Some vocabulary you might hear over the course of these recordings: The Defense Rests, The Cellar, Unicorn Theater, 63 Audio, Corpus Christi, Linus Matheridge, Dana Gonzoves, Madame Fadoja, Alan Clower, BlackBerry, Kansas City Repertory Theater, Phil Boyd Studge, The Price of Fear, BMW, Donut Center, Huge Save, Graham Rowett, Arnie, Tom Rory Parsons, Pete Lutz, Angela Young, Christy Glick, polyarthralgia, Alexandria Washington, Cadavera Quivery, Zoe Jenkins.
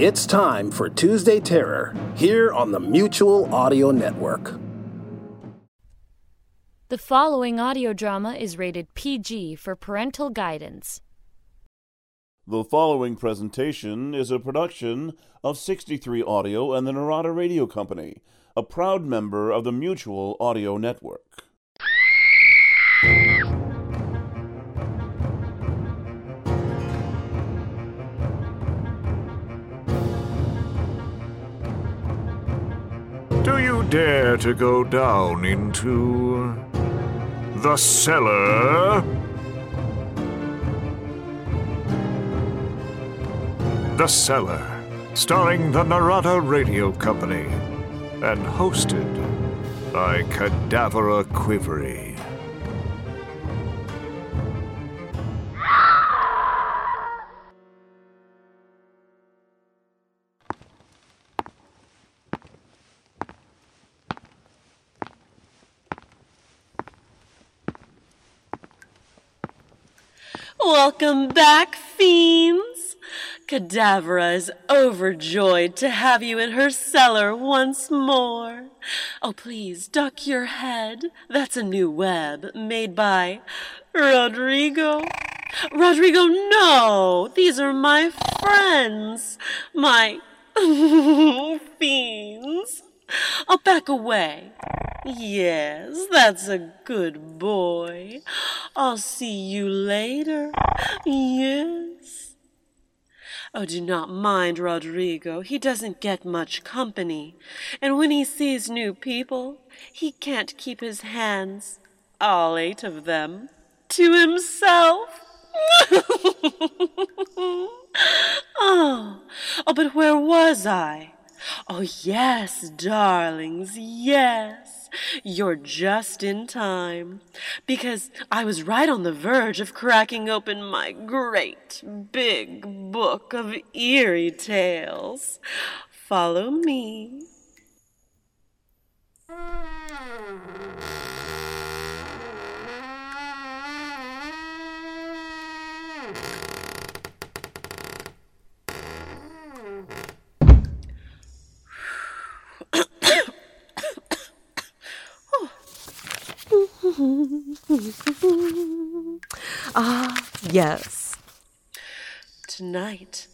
It's time for Tuesday Terror, here on the Mutual Audio Network. The following audio drama is rated PG for parental guidance. The following presentation is a production of 63 Audio and the Narada Radio Company, a proud member of the Mutual Audio Network. Do you dare to go down into the cellar? The Cellar, starring the Narada Radio Company and hosted by Cadavera Quivery. Welcome back, fiends. Cadavera is overjoyed to have you in her cellar once more. Oh, please, duck your head. That's a new web made by Rodrigo. Rodrigo, no! These are my friends. My fiends. I'll back away. Yes, that's a good boy. I'll see you later. Yes. Oh, do not mind Rodrigo. He doesn't get much company. And when he sees new people, he can't keep his hands, all 8 of them, to himself. Oh, but where was I? Oh, yes, darlings, yes, you're just in time, because I was right on the verge of cracking open my great big book of eerie tales. Follow me. Ah, yes. Tonight,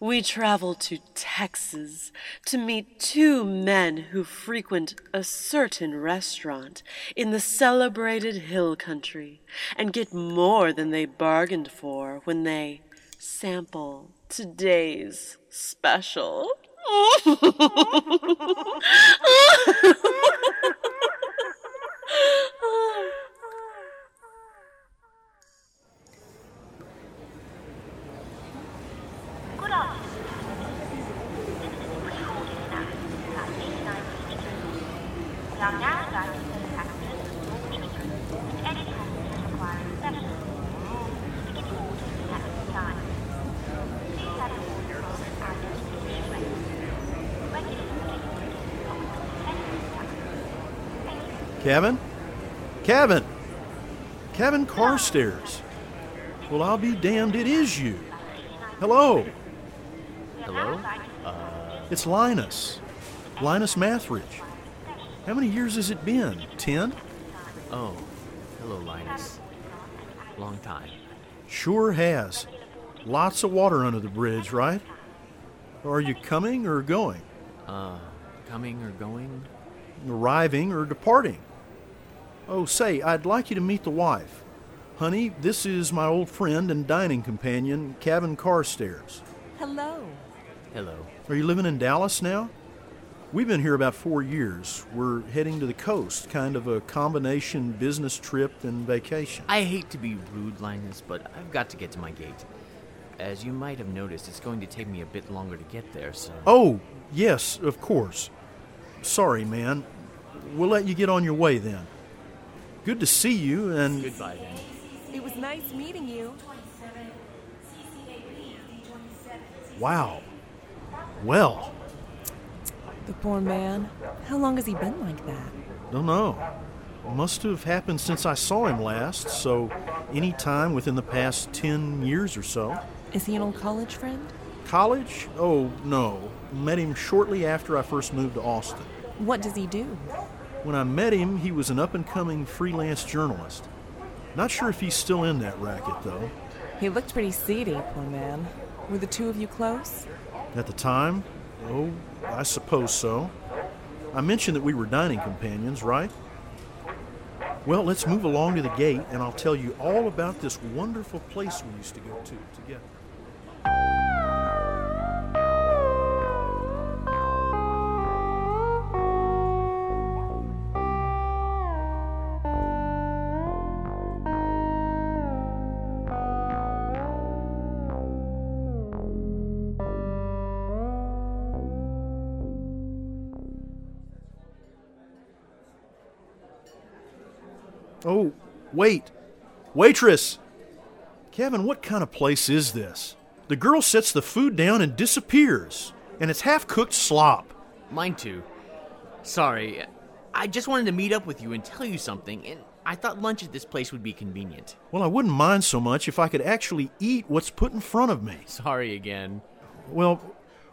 we travel to Texas to meet 2 men who frequent a certain restaurant in the celebrated hill country and get more than they bargained for when they sample today's special. Kevin! Kevin Carstairs! Well, I'll be damned, it is you! Hello! Hello? It's Linus. Linus Matheridge. How many years has it been? 10? Oh, hello, Linus. Long time. Sure has. Lots of water under the bridge, right? Are you coming or going? Coming or going? Arriving or departing? Oh, say, I'd like you to meet the wife. Honey, this is my old friend and dining companion, Kevin Carstairs. Hello. Hello. Are you living in Dallas now? We've been here about 4 years. We're heading to the coast, kind of a combination business trip and vacation. I hate to be rude, Linus, but I've got to get to my gate. As you might have noticed, it's going to take me a bit longer to get there, so... Oh, yes, of course. Sorry, man. We'll let you get on your way, then. Good to see you, and... Goodbye, then. It was nice meeting you. Wow. Well. The poor man. How long has he been like that? Don't know. Must have happened since I saw him last, so any time within the past 10 years or so. Is he an old college friend? College? Oh, no. Met him shortly after I first moved to Austin. What does he do? When I met him, he was an up-and-coming freelance journalist. Not sure if he's still in that racket, though. He looked pretty seedy, poor man. Were the two of you close? At the time? Oh, I suppose so. I mentioned that we were dining companions, right? Well, let's move along to the gate, and I'll tell you all about this wonderful place we used to go to together. Oh, wait. Waitress! Kevin, what kind of place is this? The girl sets the food down and disappears, and it's half-cooked slop. Mine too. Sorry, I just wanted to meet up with you and tell you something, and I thought lunch at this place would be convenient. Well, I wouldn't mind so much if I could actually eat what's put in front of me. Sorry again. Well,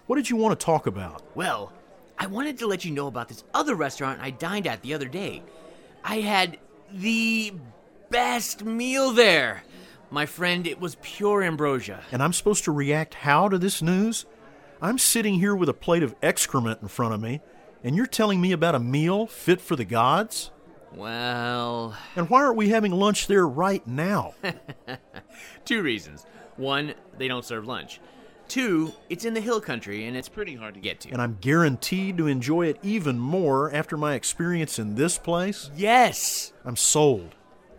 what did you want to talk about? Well, I wanted to let you know about this other restaurant I dined at the other day. I had the best meal there. My friend, it was pure ambrosia. And I'm supposed to react how to this news? I'm sitting here with a plate of excrement in front of me, and you're telling me about a meal fit for the gods? Well... And why aren't we having lunch there right now? 2 reasons. 1, they don't serve lunch. 2, it's in the hill country, and it's pretty hard to get to. And I'm guaranteed to enjoy it even more after my experience in this place? Yes! I'm sold.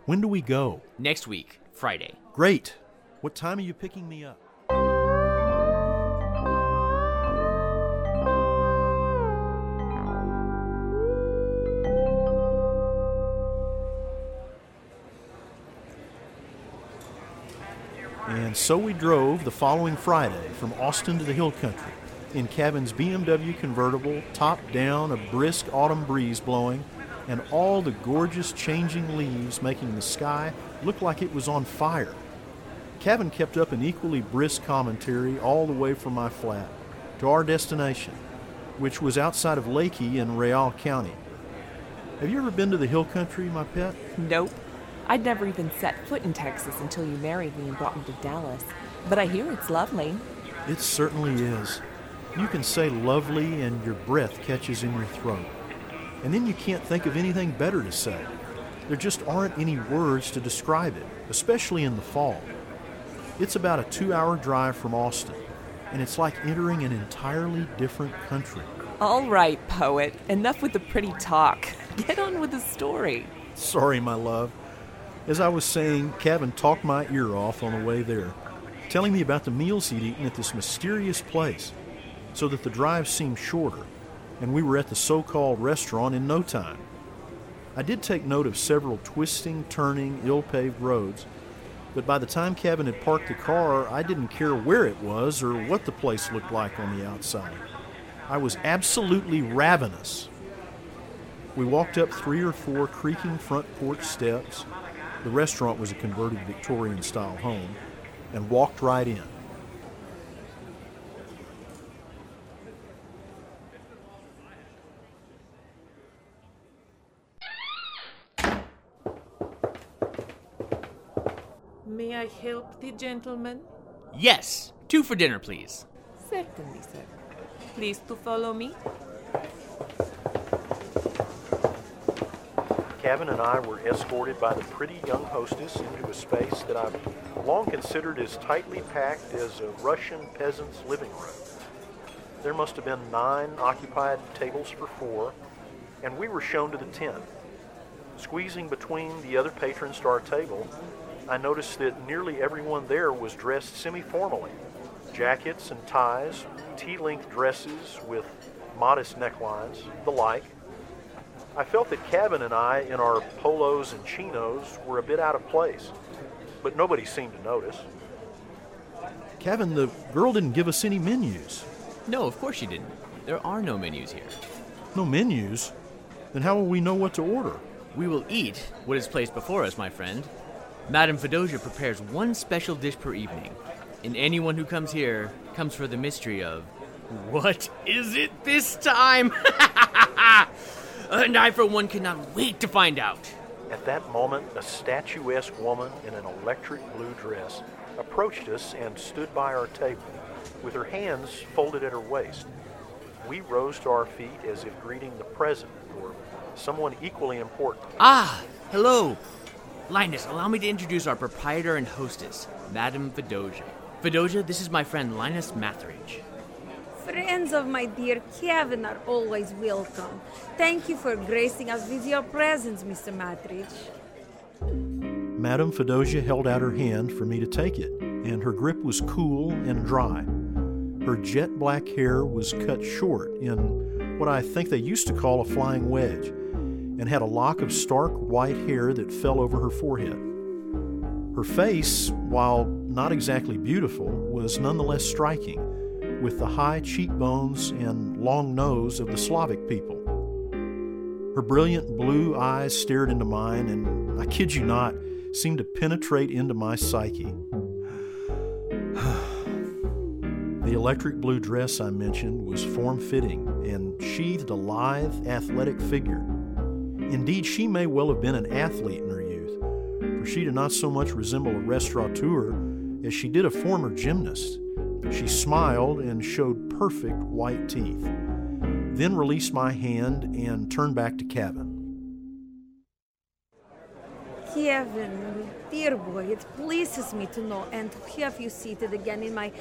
When do we go? Next week, Friday. Great. What time are you picking me up? And so we drove the following Friday from Austin to the hill country in Kevin's BMW convertible, top down, a brisk autumn breeze blowing, and all the gorgeous changing leaves making the sky look like it was on fire. Kevin kept up an equally brisk commentary all the way from my flat to our destination, which was outside of Lakey in Real County. Have you ever been to the hill country, my pet? Nope. I'd never even set foot in Texas until you married me and brought me to Dallas. But I hear it's lovely. It certainly is. You can say lovely and your breath catches in your throat. And then you can't think of anything better to say. There just aren't any words to describe it, especially in the fall. It's about a 2-hour drive from Austin, and it's like entering an entirely different country. All right, poet. Enough with the pretty talk. Get on with the story. Sorry, my love. As I was saying, Kevin talked my ear off on the way there, telling me about the meals he'd eaten at this mysterious place, so that the drive seemed shorter, and we were at the so-called restaurant in no time. I did take note of several twisting, turning, ill-paved roads, but by the time Kevin had parked the car, I didn't care where it was or what the place looked like on the outside. I was absolutely ravenous. We walked up 3 or 4 creaking front porch steps. The restaurant was a converted Victorian-style home, and walked right in. May I help the gentleman? Yes, 2 for dinner, please. Certainly, sir. Please to follow me. Kevin and I were escorted by the pretty young hostess into a space that I've long considered as tightly packed as a Russian peasant's living room. There must have been 9 occupied tables for 4, and we were shown to the 10th. Squeezing between the other patrons to our table, I noticed that nearly everyone there was dressed semi-formally. Jackets and ties, T-length dresses with modest necklines, the like. I felt that Kevin and I, in our polos and chinos, were a bit out of place, but nobody seemed to notice. Kevin, the girl didn't give us any menus. No, of course she didn't. There are no menus here. No menus? Then how will we know what to order? We will eat what is placed before us, my friend. Madame Fadoja prepares one special dish per evening, and anyone who comes here comes for the mystery of, what is it this time? And I, for one, cannot wait to find out. At that moment, a statuesque woman in an electric blue dress approached us and stood by our table, with her hands folded at her waist. We rose to our feet as if greeting the president or someone equally important. Ah, hello. Linus, allow me to introduce our proprietor and hostess, Madame Fadoja. Fadoja, this is my friend Linus Matheridge. Friends of my dear Kevin are always welcome. Thank you for gracing us with your presence, Mr. Matheridge. Madame Fadoja held out her hand for me to take it, and her grip was cool and dry. Her jet black hair was cut short in what I think they used to call a flying wedge, and had a lock of stark white hair that fell over her forehead. Her face, while not exactly beautiful, was nonetheless striking, with the high cheekbones and long nose of the Slavic people. Her brilliant blue eyes stared into mine, and I kid you not, seemed to penetrate into my psyche. The electric blue dress I mentioned was form-fitting and sheathed a lithe, athletic figure. Indeed, she may well have been an athlete in her youth, for she did not so much resemble a restaurateur as she did a former gymnast. She smiled and showed perfect white teeth, then released my hand and turned back to Kevin. Kevin, dear boy, it pleases me to know and to have you seated again in my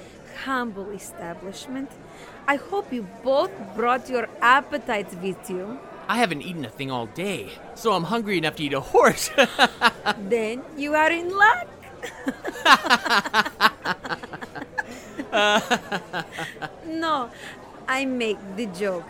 humble establishment. I hope you both brought your appetites with you. I haven't eaten a thing all day, so I'm hungry enough to eat a horse. Then you are in luck. No, I make the joke.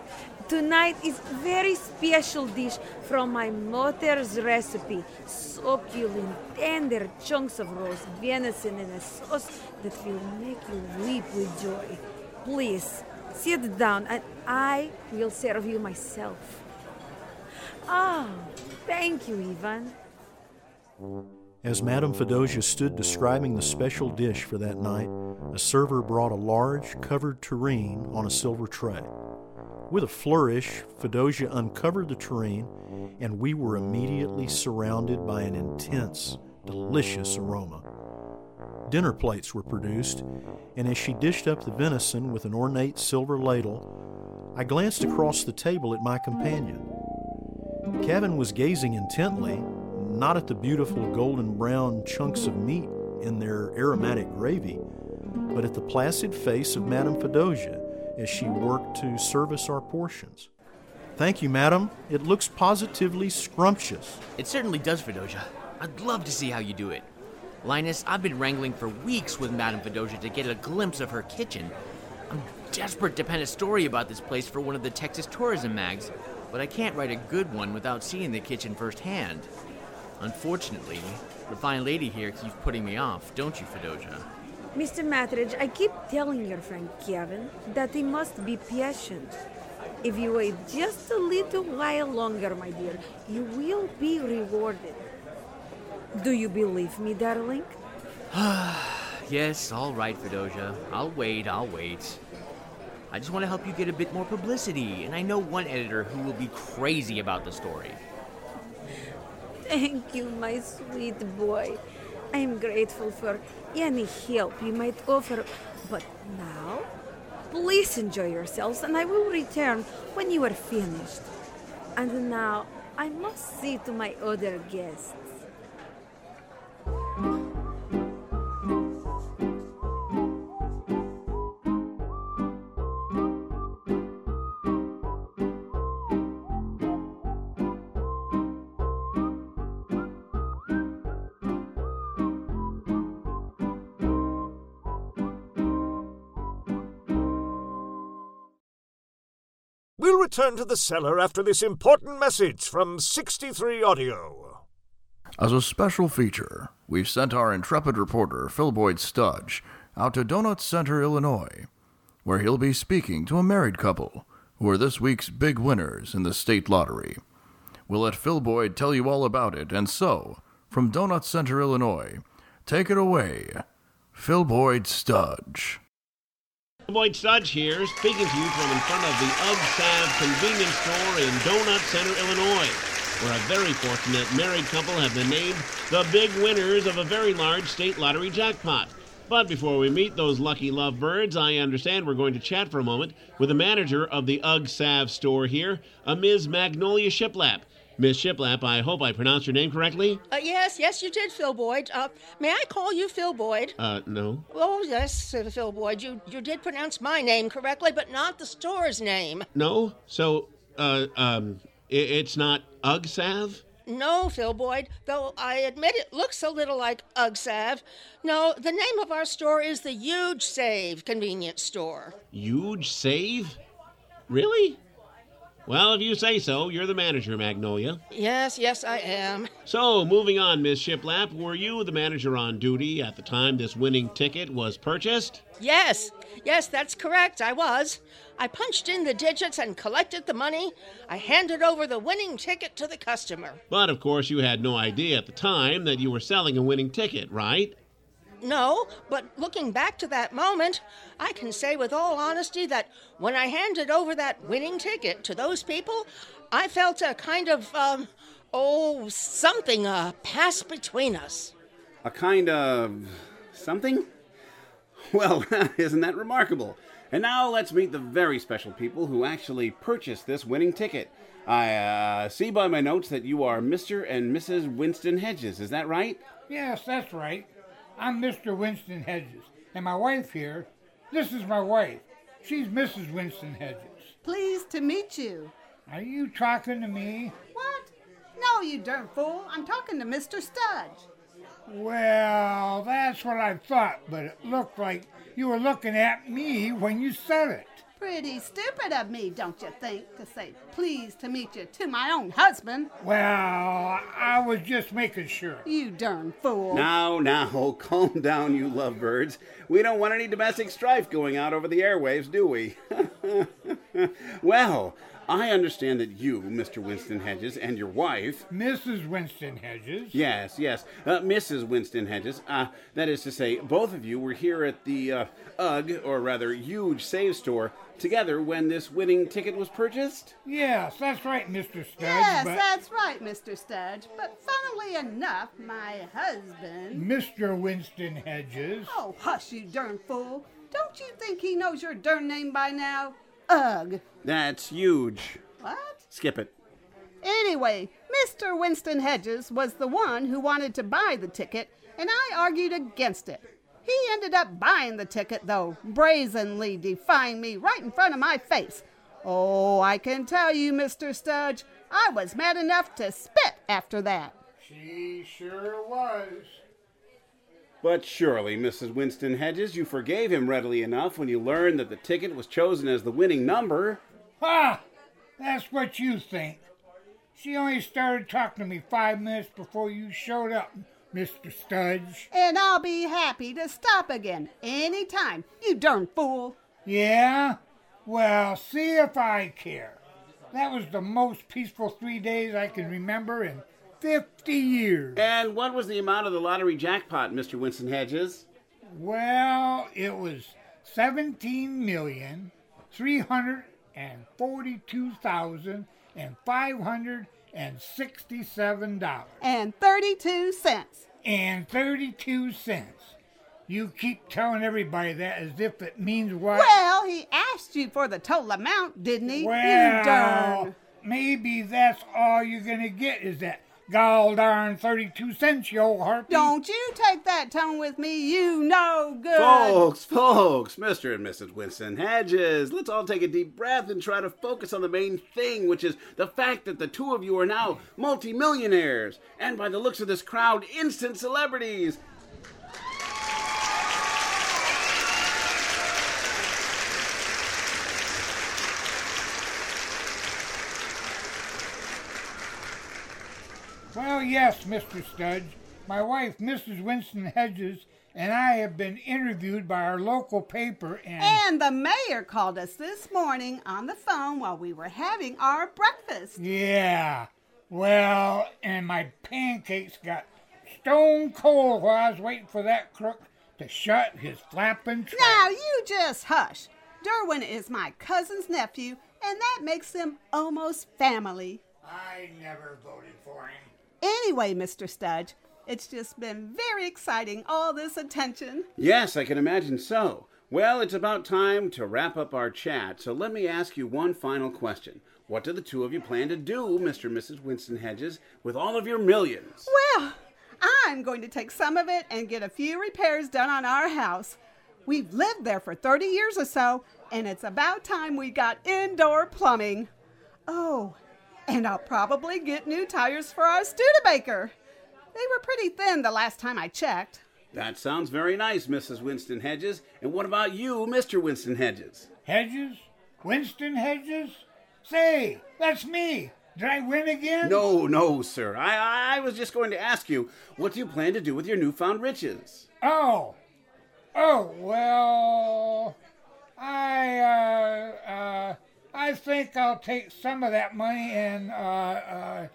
Tonight is very special dish from my mother's recipe. Succulent, tender chunks of roast venison in a sauce that will make you weep with joy. Please, sit down and I will serve you myself. Ah, thank you, Ivan. As Madame Fadoja stood describing the special dish for that night, a server brought a large, covered tureen on a silver tray. With a flourish, Fadoja uncovered the tureen, and we were immediately surrounded by an intense, delicious aroma. Dinner plates were produced, and as she dished up the venison with an ornate silver ladle, I glanced across the table at my companion. Kevin was gazing intently, not at the beautiful golden brown chunks of meat in their aromatic gravy, but at the placid face of Madame Fadoja as she worked to service our portions. Thank you, Madam. It looks positively scrumptious. It certainly does, Fadoja. I'd love to see how you do it. Linus, I've been wrangling for weeks with Madame Fadoja to get a glimpse of her kitchen. I'm desperate to pen a story about this place for one of the Texas tourism mags, but I can't write a good one without seeing the kitchen firsthand. Unfortunately, the fine lady here keeps putting me off, don't you, Fadoja? Mr. Matheridge, I keep telling your friend Kevin that he must be patient. If you wait just a little while longer, my dear, you will be rewarded. Do you believe me, darling? Yes, all right, Fadoja. I'll wait. I just want to help you get a bit more publicity, and I know one editor who will be crazy about the story. Thank you, my sweet boy. I am grateful for any help you might offer. But now, please enjoy yourselves, and I will return when you are finished. And now, I must see to my other guests. We'll return to the cellar after this important message from 63 Audio. As a special feature, we've sent our intrepid reporter, Phil Boyd Studge, out to Donut Center, Illinois, where he'll be speaking to a married couple who are this week's big winners in the state lottery. We'll let Phil Boyd tell you all about it, and so, from Donut Center, Illinois, take it away, Phil Boyd Studge. Phil Boyd Studge here, speaking to you from in front of the UGG-Sav convenience store in Donut Center, Illinois, where a very fortunate married couple have been named the big winners of a very large state lottery jackpot. But before we meet those lucky lovebirds, I understand we're going to chat for a moment with the manager of the UGG-Sav store here, Ms. Magnolia Shiplap. Miss Shiplap, I hope I pronounced your name correctly. Yes, you did, Phil Boyd. May I call you Phil Boyd? No. Oh, yes, Phil Boyd. You did pronounce my name correctly, but not the store's name. No? So, it's not UGG-Sav? No, Phil Boyd, though I admit it looks a little like UGG-Sav. No, the name of our store is the Huge Save convenience store. Huge Save? Really? Well, if you say so, you're the manager, Magnolia. Yes, I am. So, moving on, Miss Shiplap, were you the manager on duty at the time this winning ticket was purchased? Yes, that's correct, I was. I punched in the digits and collected the money. I handed over the winning ticket to the customer. But, of course, you had no idea at the time that you were selling a winning ticket, right? No, but looking back to that moment, I can say with all honesty that when I handed over that winning ticket to those people, I felt a kind of, something pass between us. A kind of something? Well, isn't that remarkable? And now let's meet the very special people who actually purchased this winning ticket. I see by my notes that you are Mr. and Mrs. Winston Hedges, is that right? Yes, that's right. I'm Mr. Winston Hedges, and my wife here, this is my wife. She's Mrs. Winston Hedges. Pleased to meet you. Are you talking to me? What? No, you dirt fool. I'm talking to Mr. Studge. Well, that's what I thought, but it looked like you were looking at me when you said it. Pretty stupid of me, don't you think, to say pleased to meet you to my own husband? Well, I was just making sure. You darn fool. Now, calm down, you lovebirds. We don't want any domestic strife going out over the airwaves, do we? Well, I understand that you, Mr. Winston Hedges, and your wife... Mrs. Winston Hedges? Yes. Mrs. Winston Hedges. That is to say, both of you were here at the UGG, or rather Huge Save store, together when this winning ticket was purchased? Yes, that's right, Mr. Studge. That's right, Mr. Studge. But funnily enough, my husband... Mr. Winston Hedges. Oh, hush, you darn fool. Don't you think he knows your darn name by now? Ugh. That's huge. What? Skip it. Anyway, Mr. Winston Hedges was the one who wanted to buy the ticket, and I argued against it. He ended up buying the ticket, though, brazenly defying me right in front of my face. Oh, I can tell you, Mr. Studge, I was mad enough to spit after that. She sure was. But surely, Mrs. Winston Hedges, you forgave him readily enough when you learned that the ticket was chosen as the winning number. Ha! That's what you think. She only started talking to me 5 minutes before you showed up, Mr. Studge. And I'll be happy to stop again any time, you darn fool. Yeah? Well, see if I care. That was the most peaceful 3 days I can remember in 50 years. And what was the amount of the lottery jackpot, Mr. Winston Hedges? Well, it was $17,342,567. And 32 cents. You keep telling everybody that as if it means what? Well, he asked you for the total amount, didn't he? Well, you darn. Maybe that's all you're going to get is that gol darn 32 cents, you old harpy. Don't you take that tone with me, you no good. Folks, Mr. and Mrs. Winston Hedges, let's all take a deep breath and try to focus on the main thing, which is the fact that the two of you are now multimillionaires, and by the looks of this crowd, instant celebrities. Well, yes, Mr. Studge, my wife, Mrs. Winston Hedges, and I have been interviewed by our local paper and... And the mayor called us this morning on the phone while we were having our breakfast. Yeah, well, and my pancakes got stone cold while I was waiting for that crook to shut his flapping trap. Now, you just hush. Derwin is my cousin's nephew, and that makes them almost family. I never voted for him. Anyway, Mr. Studge, it's just been very exciting, all this attention. Yes, I can imagine so. Well, it's about time to wrap up our chat, so let me ask you one final question. What do the two of you plan to do, Mr. and Mrs. Winston Hedges, with all of your millions? Well, I'm going to take some of it and get a few repairs done on our house. We've lived there for 30 years or so, and it's about time we got indoor plumbing. Oh, and I'll probably get new tires for our Studebaker. They were pretty thin the last time I checked. That sounds very nice, Mrs. Winston Hedges. And what about you, Mr. Winston Hedges? Hedges? Winston Hedges? Say, that's me. Did I win again? No, sir. I was just going to ask you, what do you plan to do with your newfound riches? Oh, well, I think I'll take some of that money and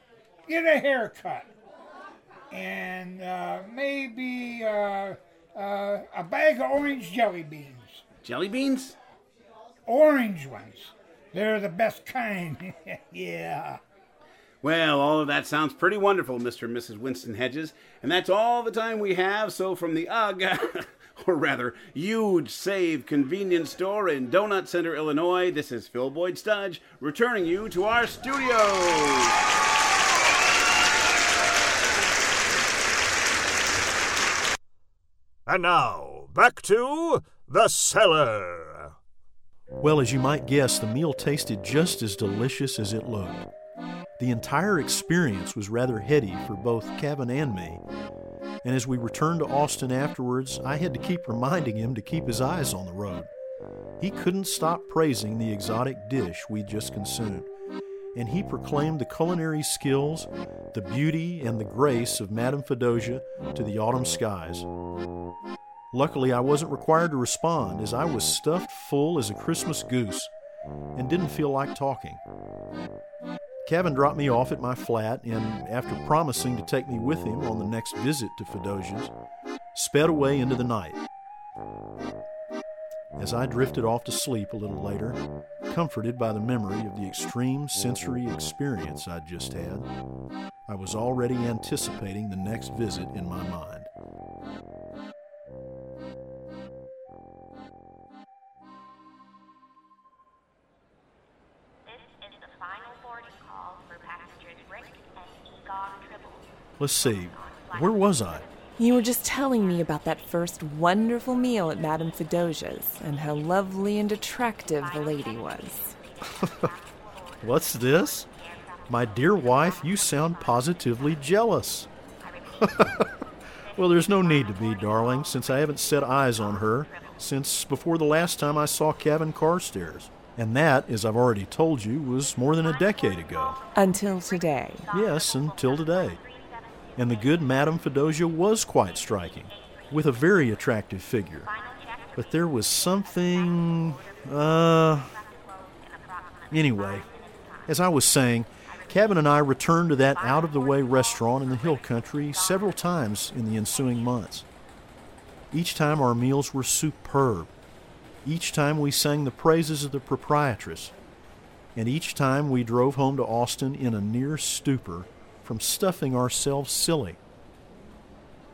get a haircut. And maybe a bag of orange jelly beans. Jelly beans? Orange ones. They're the best kind. Yeah. Well, all of that sounds pretty wonderful, Mr. and Mrs. Winston Hedges. And that's all the time we have. So from the or rather, Huge Save convenience store in Donut Center, Illinois, this is Phil Boyd Studge returning you to our studio. And now, back to The Cellar. Well, as you might guess, the meal tasted just as delicious as it looked. The entire experience was rather heady for both Kevin and me, and as we returned to Austin afterwards, I had to keep reminding him to keep his eyes on the road. He couldn't stop praising the exotic dish we'd just consumed, and he proclaimed the culinary skills, the beauty, and the grace of Madame Fadoja to the autumn skies. Luckily, I wasn't required to respond, as I was stuffed full as a Christmas goose and didn't feel like talking. Kevin dropped me off at my flat and, after promising to take me with him on the next visit to Fadoja's, sped away into the night. As I drifted off to sleep a little later, comforted by the memory of the extreme sensory experience I'd just had, I was already anticipating the next visit in my mind. Let's see, where was I? You were just telling me about that first wonderful meal at Madame Fadoja's and how lovely and attractive the lady was. What's this? My dear wife, you sound positively jealous. Well, there's no need to be, darling, since I haven't set eyes on her since before the last time I saw Kevin Carstairs. And that, as I've already told you, was more than a decade ago. Until today. Yes, until today. And the good Madame Fadoja was quite striking, with a very attractive figure. But there was something... Anyway, as I was saying, Kevin and I returned to that out-of-the-way restaurant in the hill country several times in the ensuing months. Each time our meals were superb. Each time we sang the praises of the proprietress. And each time we drove home to Austin in a near stupor from stuffing ourselves silly.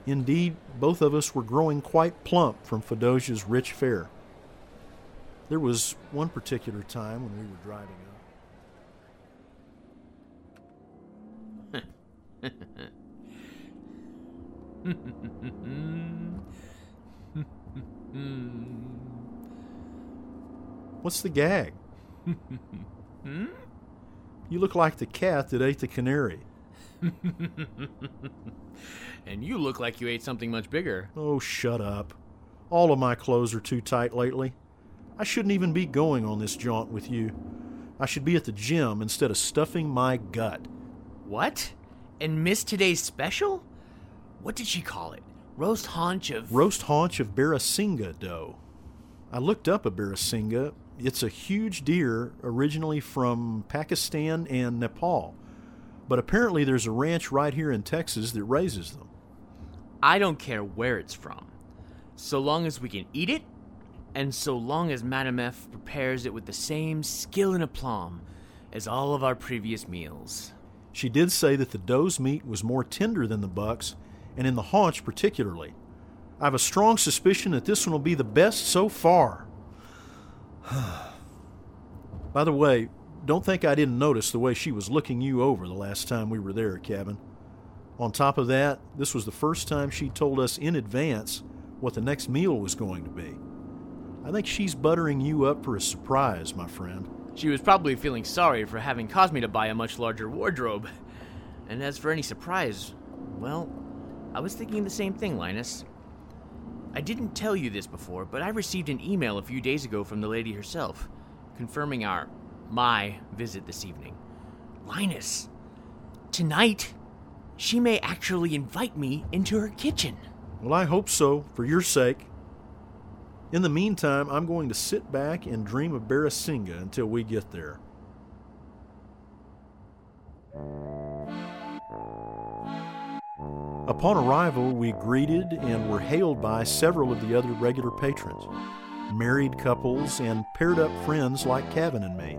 Indeed, both of us were growing quite plump from Fadoja's rich fare. There was one particular time when we were driving up. What's the gag? You look like the cat that ate the canary. And you look like you ate something much bigger. Oh, shut up. All of my clothes are too tight lately. I shouldn't even be going on this jaunt with you. I should be at the gym instead of stuffing my gut. What? And miss today's special? What did she call it? Roast haunch of Barasingha dough. I looked up a Barasingha. It's a huge deer originally from Pakistan and Nepal. But apparently there's a ranch right here in Texas that raises them. I don't care where it's from. So long as we can eat it and so long as Madame F prepares it with the same skill and aplomb as all of our previous meals. She did say that the doe's meat was more tender than the buck's, and in the haunch particularly. I have a strong suspicion that this one will be the best so far. By the way, don't think I didn't notice the way she was looking you over the last time we were there, Kevin. On top of that, this was the first time she told us in advance what the next meal was going to be. I think she's buttering you up for a surprise, my friend. She was probably feeling sorry for having caused me to buy a much larger wardrobe. And as for any surprise, well, I was thinking the same thing, Linus. I didn't tell you this before, but I received an email a few days ago from the lady herself, confirming my visit this evening. Linus, tonight, she may actually invite me into her kitchen. Well, I hope so, for your sake. In the meantime, I'm going to sit back and dream of Barasingha until we get there. Upon arrival, we greeted and were hailed by several of the other regular patrons, married couples, and paired-up friends like Kevin and me.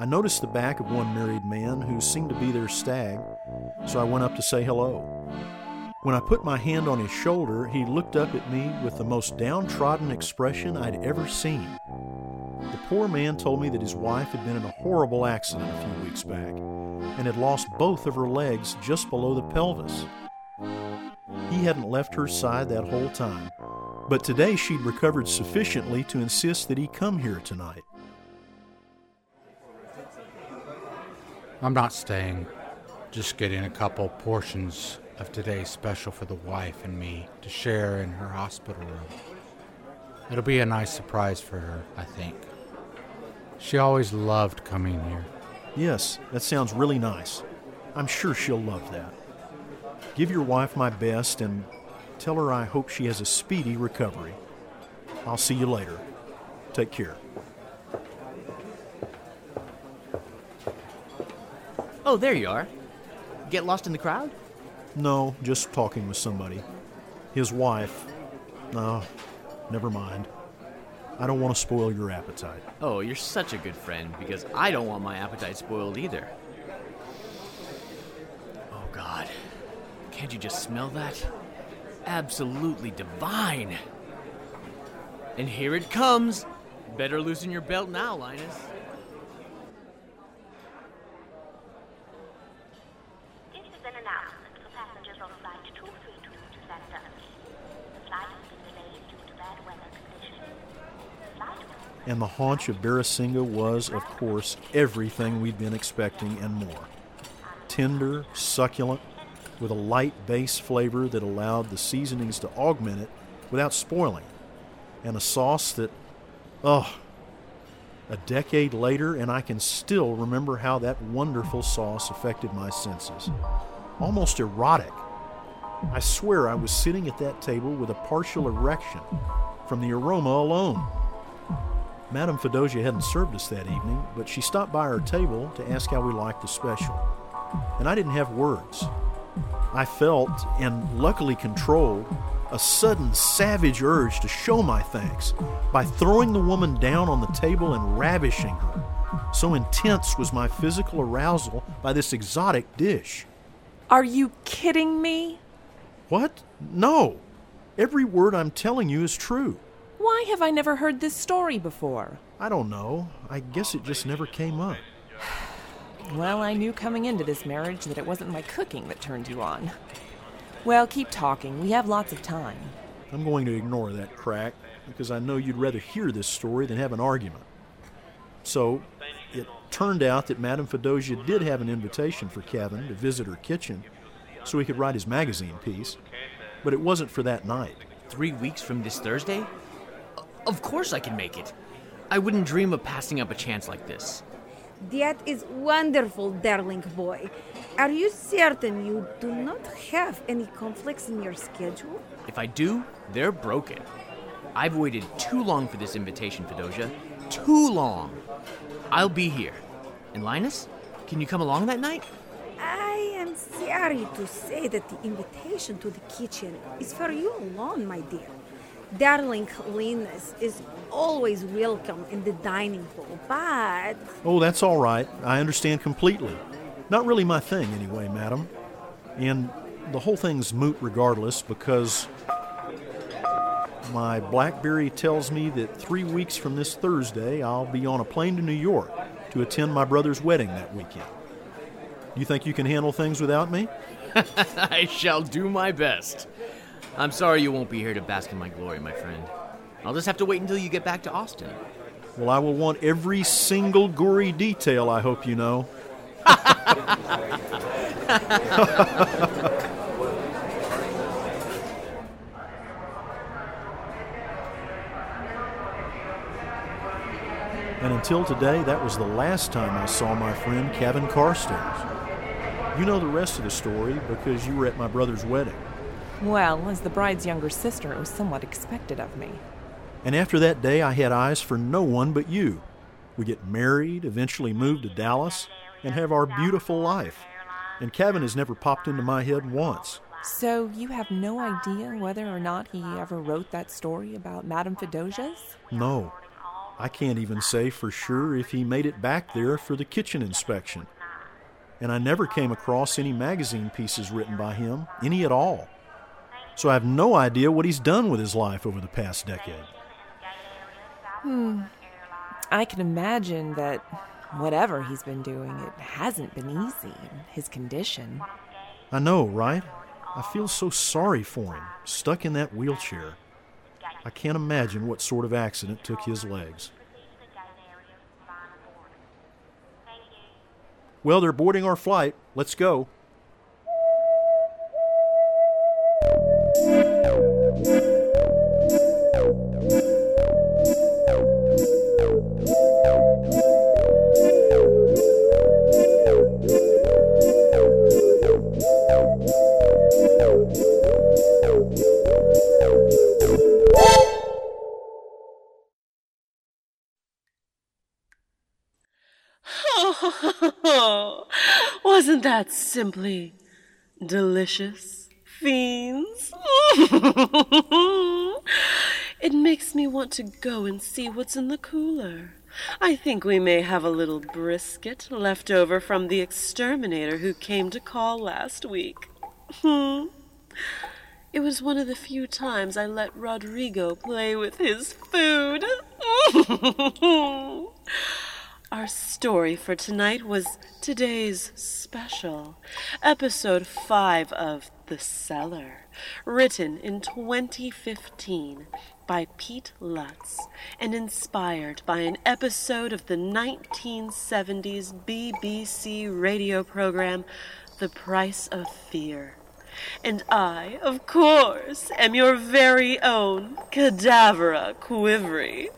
I noticed the back of one married man who seemed to be their stag, so I went up to say hello. When I put my hand on his shoulder, he looked up at me with the most downtrodden expression I'd ever seen. The poor man told me that his wife had been in a horrible accident a few weeks back and had lost both of her legs just below the pelvis. He hadn't left her side that whole time, but today she'd recovered sufficiently to insist that he come here tonight. I'm not staying. Just getting a couple portions of today's special for the wife and me to share in her hospital room. It'll be a nice surprise for her, I think. She always loved coming here. Yes, that sounds really nice. I'm sure she'll love that. Give your wife my best and tell her I hope she has a speedy recovery. I'll see you later. Take care. Oh, there you are. Get lost in the crowd? No, just talking with somebody. His wife. No, never mind. I don't want to spoil your appetite. Oh, you're such a good friend, because I don't want my appetite spoiled either. Oh, God. Can't you just smell that? Absolutely divine. And here it comes. Better loosen your belt now, Linus. And the haunch of Barasingha was, of course, everything we'd been expecting and more. Tender, succulent, with a light base flavor that allowed the seasonings to augment it without spoiling. And a sauce that, a decade later, and I can still remember how that wonderful sauce affected my senses. Almost erotic. I swear I was sitting at that table with a partial erection from the aroma alone. Madame Fadoja hadn't served us that evening, but she stopped by our table to ask how we liked the special. And I didn't have words. I felt, and luckily controlled, a sudden savage urge to show my thanks by throwing the woman down on the table and ravishing her. So intense was my physical arousal by this exotic dish. Are you kidding me? What? No. Every word I'm telling you is true. Why have I never heard this story before? I don't know. I guess it just never came up. Well, I knew coming into this marriage that it wasn't my cooking that turned you on. Well, keep talking. We have lots of time. I'm going to ignore that crack, because I know you'd rather hear this story than have an argument. So, it turned out that Madame Fadoja did have an invitation for Kevin to visit her kitchen so he could write his magazine piece, but it wasn't for that night. 3 weeks from this Thursday? Of course I can make it. I wouldn't dream of passing up a chance like this. That is wonderful, darling boy. Are you certain you do not have any conflicts in your schedule? If I do, they're broken. I've waited too long for this invitation, Fadoja. Too long. I'll be here. And Linus, can you come along that night? I am sorry to say that the invitation to the kitchen is for you alone, my dear. darling Linus is always welcome in the dining hall, but... Oh, that's all right. I understand completely. Not really my thing anyway, madam. And the whole thing's moot regardless because my BlackBerry tells me that 3 weeks from this Thursday I'll be on a plane to New York to attend my brother's wedding that weekend. You think you can handle things without me? I shall do my best. I'm sorry you won't be here to bask in my glory, my friend. I'll just have to wait until you get back to Austin. Well, I will want every single gory detail, I hope you know. And until today, that was the last time I saw my friend Kevin Carstairs. You know the rest of the story because you were at my brother's wedding. Well, as the bride's younger sister, it was somewhat expected of me. And after that day, I had eyes for no one but you. We get married, eventually move to Dallas, and have our beautiful life. And Kevin has never popped into my head once. So you have no idea whether or not he ever wrote that story about Madame Fadoja's? No. I can't even say for sure if he made it back there for the kitchen inspection. And I never came across any magazine pieces written by him, any at all. So I have no idea what he's done with his life over the past decade. I can imagine that whatever he's been doing, it hasn't been easy in his condition. I know, right? I feel so sorry for him, stuck in that wheelchair. I can't imagine what sort of accident took his legs. Well, they're boarding our flight. Let's go. Wasn't that simply delicious, fiends? It makes me want to go and see what's in the cooler. I think we may have a little brisket left over from the exterminator who came to call last week. It was one of the few times I let Rodrigo play with his food. Our story for tonight was today's special, episode 5 of The Cellar, written in 2015 by Pete Lutz and inspired by an episode of the 1970s BBC radio program, The Price of Fear. And I, of course, am your very own Cadavera Quivery.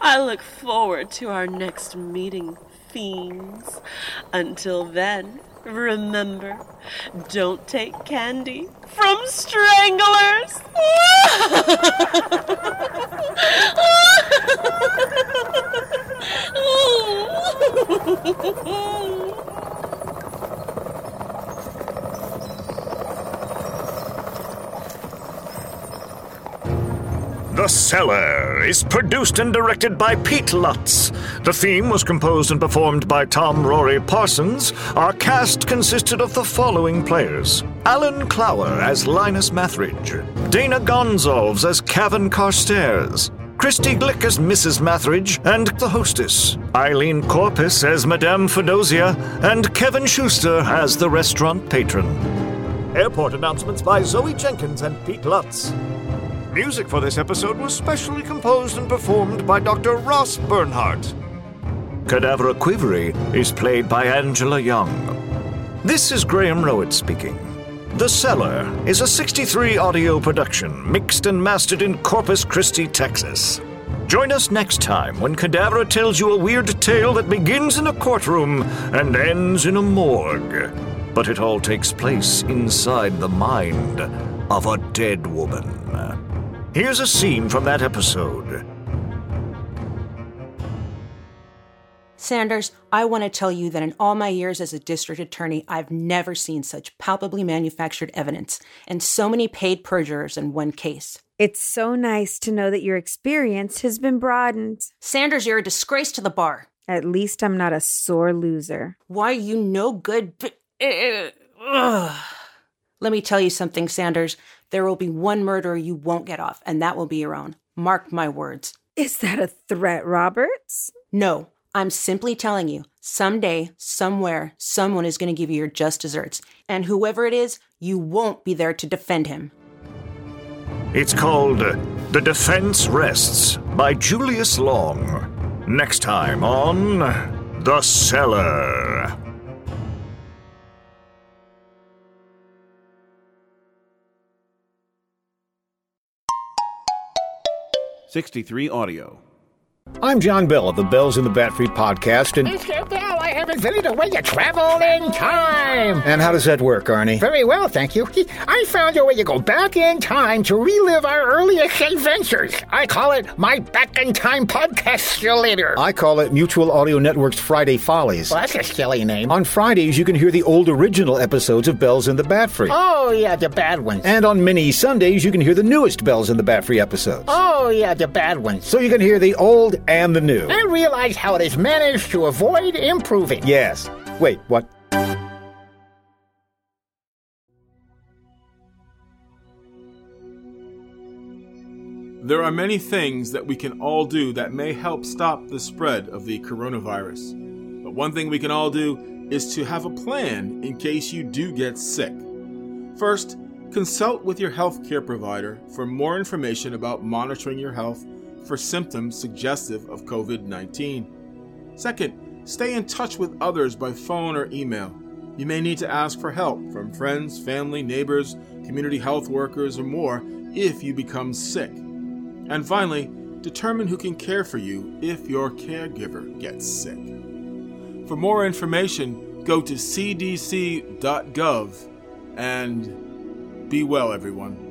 I look forward to our next meeting, fiends. Until then, remember, don't take candy from stranglers! The Cellar is produced and directed by Pete Lutz. The theme was composed and performed by Tom Rory Parsons. Our cast consisted of the following players. Alan Clower as Linus Matheridge. Dana Gonzoves as Kevin Carstairs. Christy Glick as Mrs. Matheridge and the hostess. Eileen Corpus as Madame Fadoja. And Kevin Schuster as the restaurant patron. Airport announcements by Zoe Jenkins and Pete Lutz. Music for this episode was specially composed and performed by Dr. Ross Bernhardt. Cadavera Quivery is played by Angela Young. This is Graham Rowett speaking. The Cellar is a 63 Audio production, mixed and mastered in Corpus Christi, Texas. Join us next time when Cadavera tells you a weird tale that begins in a courtroom and ends in a morgue. But it all takes place inside the mind of a dead woman. Here's a scene from that episode. Sanders, I want to tell you that in all my years as a district attorney, I've never seen such palpably manufactured evidence and so many paid perjurers in one case. It's so nice to know that your experience has been broadened. Sanders, you're a disgrace to the bar. At least I'm not a sore loser. Why, you no good... Let me tell you something, Sanders. There will be one murderer you won't get off, and that will be your own. Mark my words. Is that a threat, Roberts? No, I'm simply telling you, someday, somewhere, someone is going to give you your just desserts. And whoever it is, you won't be there to defend him. It's called The Defense Rests by Julius Long. Next time on The Cellar. '63 Audio. I'm John Bell of the Bells in the Batfree podcast, and... Mr. Bell, I have invented a way to travel in time! And how does that work, Arnie? Very well, thank you. I found a way to go back in time to relive our earliest adventures. I call it my Back in Time Podcastulator. I call it Mutual Audio Network's Friday Follies. Well, that's a silly name. On Fridays, you can hear the old original episodes of Bells in the Batfree. Oh, yeah, the bad ones. And on many Sundays, you can hear the newest Bells in the Batfree episodes. Oh, yeah, the bad ones. So you can hear the old and the new. And realize how it is managed to avoid improving. Yes. Wait, what? There are many things that we can all do that may help stop the spread of the coronavirus. But one thing we can all do is to have a plan in case you do get sick. First, consult with your healthcare provider for more information about monitoring your health for symptoms suggestive of COVID-19. Second, stay in touch with others by phone or email. You may need to ask for help from friends, family, neighbors, community health workers, or more if you become sick. And finally, determine who can care for you if your caregiver gets sick. For more information, go to cdc.gov and be well, everyone.